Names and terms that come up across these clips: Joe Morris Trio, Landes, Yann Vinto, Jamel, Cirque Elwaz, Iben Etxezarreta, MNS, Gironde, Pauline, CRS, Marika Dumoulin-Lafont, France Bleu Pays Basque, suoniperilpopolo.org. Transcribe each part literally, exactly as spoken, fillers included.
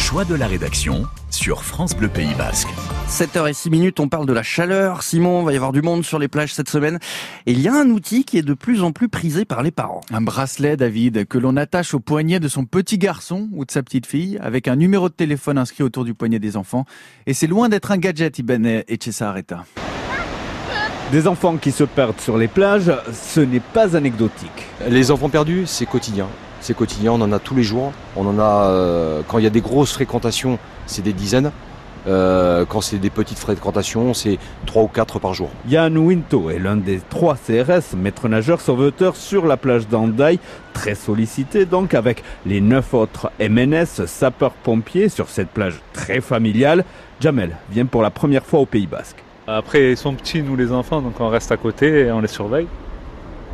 choix de la rédaction sur France Bleu Pays Basque. sept heures zéro six, on parle de la chaleur. Simon, il va y avoir du monde sur les plages cette semaine. Et il y a un outil qui est de plus en plus prisé par les parents. Un bracelet, David, que l'on attache au poignet de son petit garçon ou de sa petite fille, avec un numéro de téléphone inscrit autour du poignet des enfants. Et c'est loin d'être un gadget, Iben Etxezarreta. Des enfants qui se perdent sur les plages, ce n'est pas anecdotique. Les enfants perdus, c'est quotidien. C'est quotidien, on en a tous les jours. On en a euh, quand il y a des grosses fréquentations, c'est des dizaines. Euh, quand c'est des petites fréquentations, c'est trois ou quatre par jour. Yann Vinto est l'un des trois C R S, maître nageur sauveteur sur la plage d'Andaï, très sollicité donc avec les neuf autres M N S sapeurs-pompiers sur cette plage très familiale. Jamel vient pour la première fois au Pays Basque. Après, ils sont petits, nous les enfants, donc on reste à côté et on les surveille.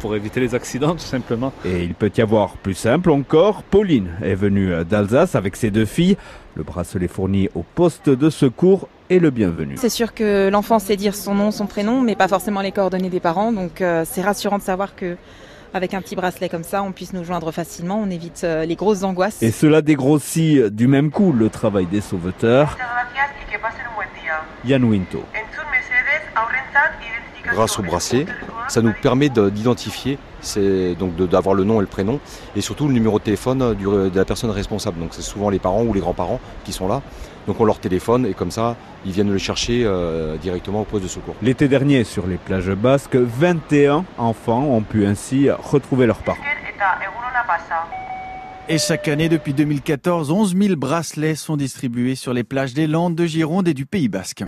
Pour éviter les accidents tout simplement. Et il peut y avoir plus simple encore. Pauline est venue d'Alsace avec ses deux filles. Le bracelet fourni au poste de secours est le bienvenu. C'est sûr que l'enfant sait dire son nom, son prénom, mais pas forcément les coordonnées des parents. Donc euh, c'est rassurant de savoir que... avec un petit bracelet comme ça, on puisse nous joindre facilement, on évite euh, les grosses angoisses. Et cela dégrossit du même coup le travail des sauveteurs. Yann Vinto. Grâce au bracelet, ça nous permet d'identifier, donc d'avoir le nom et le prénom, et surtout le numéro de téléphone du, de la personne responsable. Donc c'est souvent les parents ou les grands-parents qui sont là. Donc on leur téléphone et comme ça, ils viennent le chercher euh, directement au poste de secours. L'été dernier, sur les plages basques, vingt et un enfants ont pu ainsi retrouver leurs parents. Et chaque année, depuis deux mille quatorze, onze mille bracelets sont distribués sur les plages des Landes, de Gironde et du Pays Basque.